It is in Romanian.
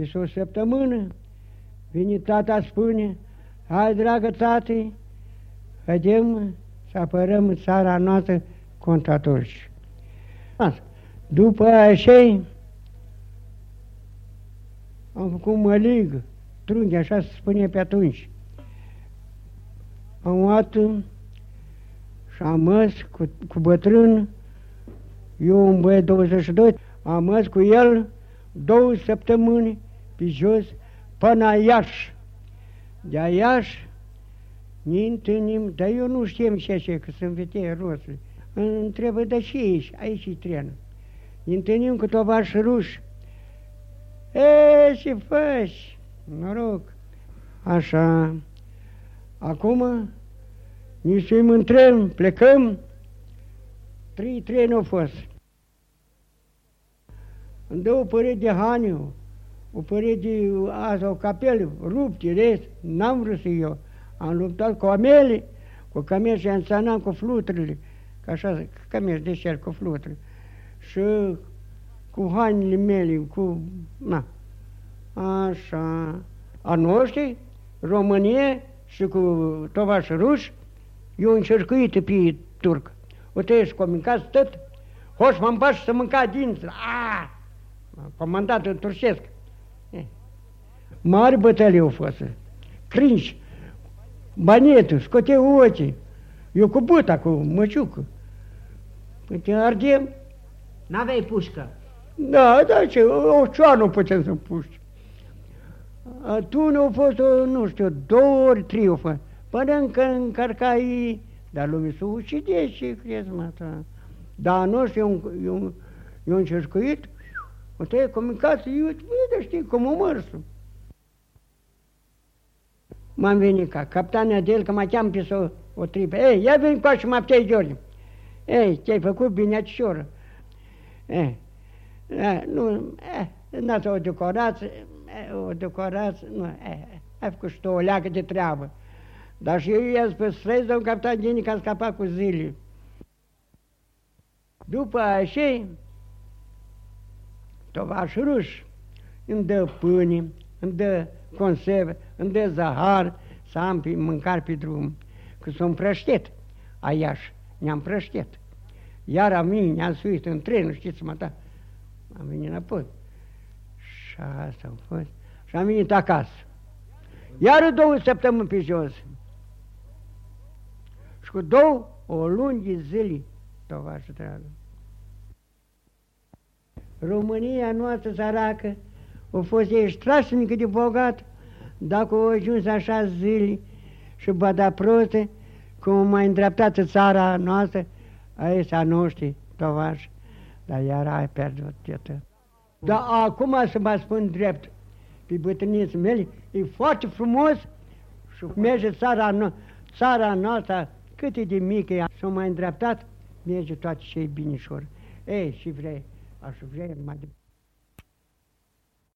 Peste o săptămână vine tata, spune: hai, dragă tati, vedem să apărăm țara noastră contra turci. După așa am făcut mălig, trunghi, așa se spune pe atunci. Am luat și am mers cu bătrân, eu un băie 22, am mers cu el 2 săptămâni pe jos până la Iași. De-a Iași ne întâlnim, dar eu nu știam ce, că sunt vitei roșii. Îmi întrebă, de ce ești? Aici e trenul. Ne întâlnim cu tovarăși ruși. E, ce faci? Noroc. Așa. Acum ne suim în tren, plecăm. 3 treni au fost. Îmi dă o părere de haniu, o părere de azi, o capelă, rupte, rest, n-am vrut să eu. Am luptat cu amele, cu camele și înțanam cu fluturile, că așa, camele de cer cu fluturile. Și cu hainele mele, cu... na, așa. A noștri, România și cu tovași ruși, eu încercuit pe turc. O tăiești cu o mâncați tot, hoș mă împași să mânca dinți. Aaa! Comandatul turcesc. Mari bătălii au fost, crinși, banetul, scoteau ochii. Eu cu buta, cu măciucă. Până ardem. N-aveai pușcă? Da, da, ce, o cioană putem să puști. Atunci au fost, nu știu, 2 ori, 3 au fost. Până încă încărcai, dar lumea s-o ucide și crezi, mă, ta. Dar noștri, eu încercuit, o tăie comunicație, eu, dar știi, cum omărsul. M-am venit ca captania de el, că mă cheam pe să o tripe. Ei, ia veni cu așa, mă aptei, George. Ei, te-ai făcut bine acestora. N-ați o decorați, nu, ai făcut și tu o leacă de treabă. Dar și eu i-am spus, străzi, domn capitan Gini, că am scapat cu zile. După așa, tovași ruși îmi dă pâine, îmi dă conserve, îmi dă zahar, să am mâncare pe drum, că sunt prăștet, aiași, ne-am prăștet. Iar a mine ne-am suit în trenul, știți mă, da, am venit înapoi. Și asta a fost, și am venit acasă. Iar 2 săptămâni pe jos. Și cu 2 lungi zile, tovașă dragă. România noastră săracă, a fost ei strașnică de bogat, dacă au ajuns așa zile și bada proste, cum mai îndreaptată țara noastră, aici a noștri tovași, dar iar ai pierdut toată. Dar acum să mă spun drept, pe bătrâniții mele, e foarte frumos și merge țara noastră, cât e de mică ea, s-o mai îndreaptat, merge toate ce-i binișor. Ei, și vrei, așa vrei, mai departe.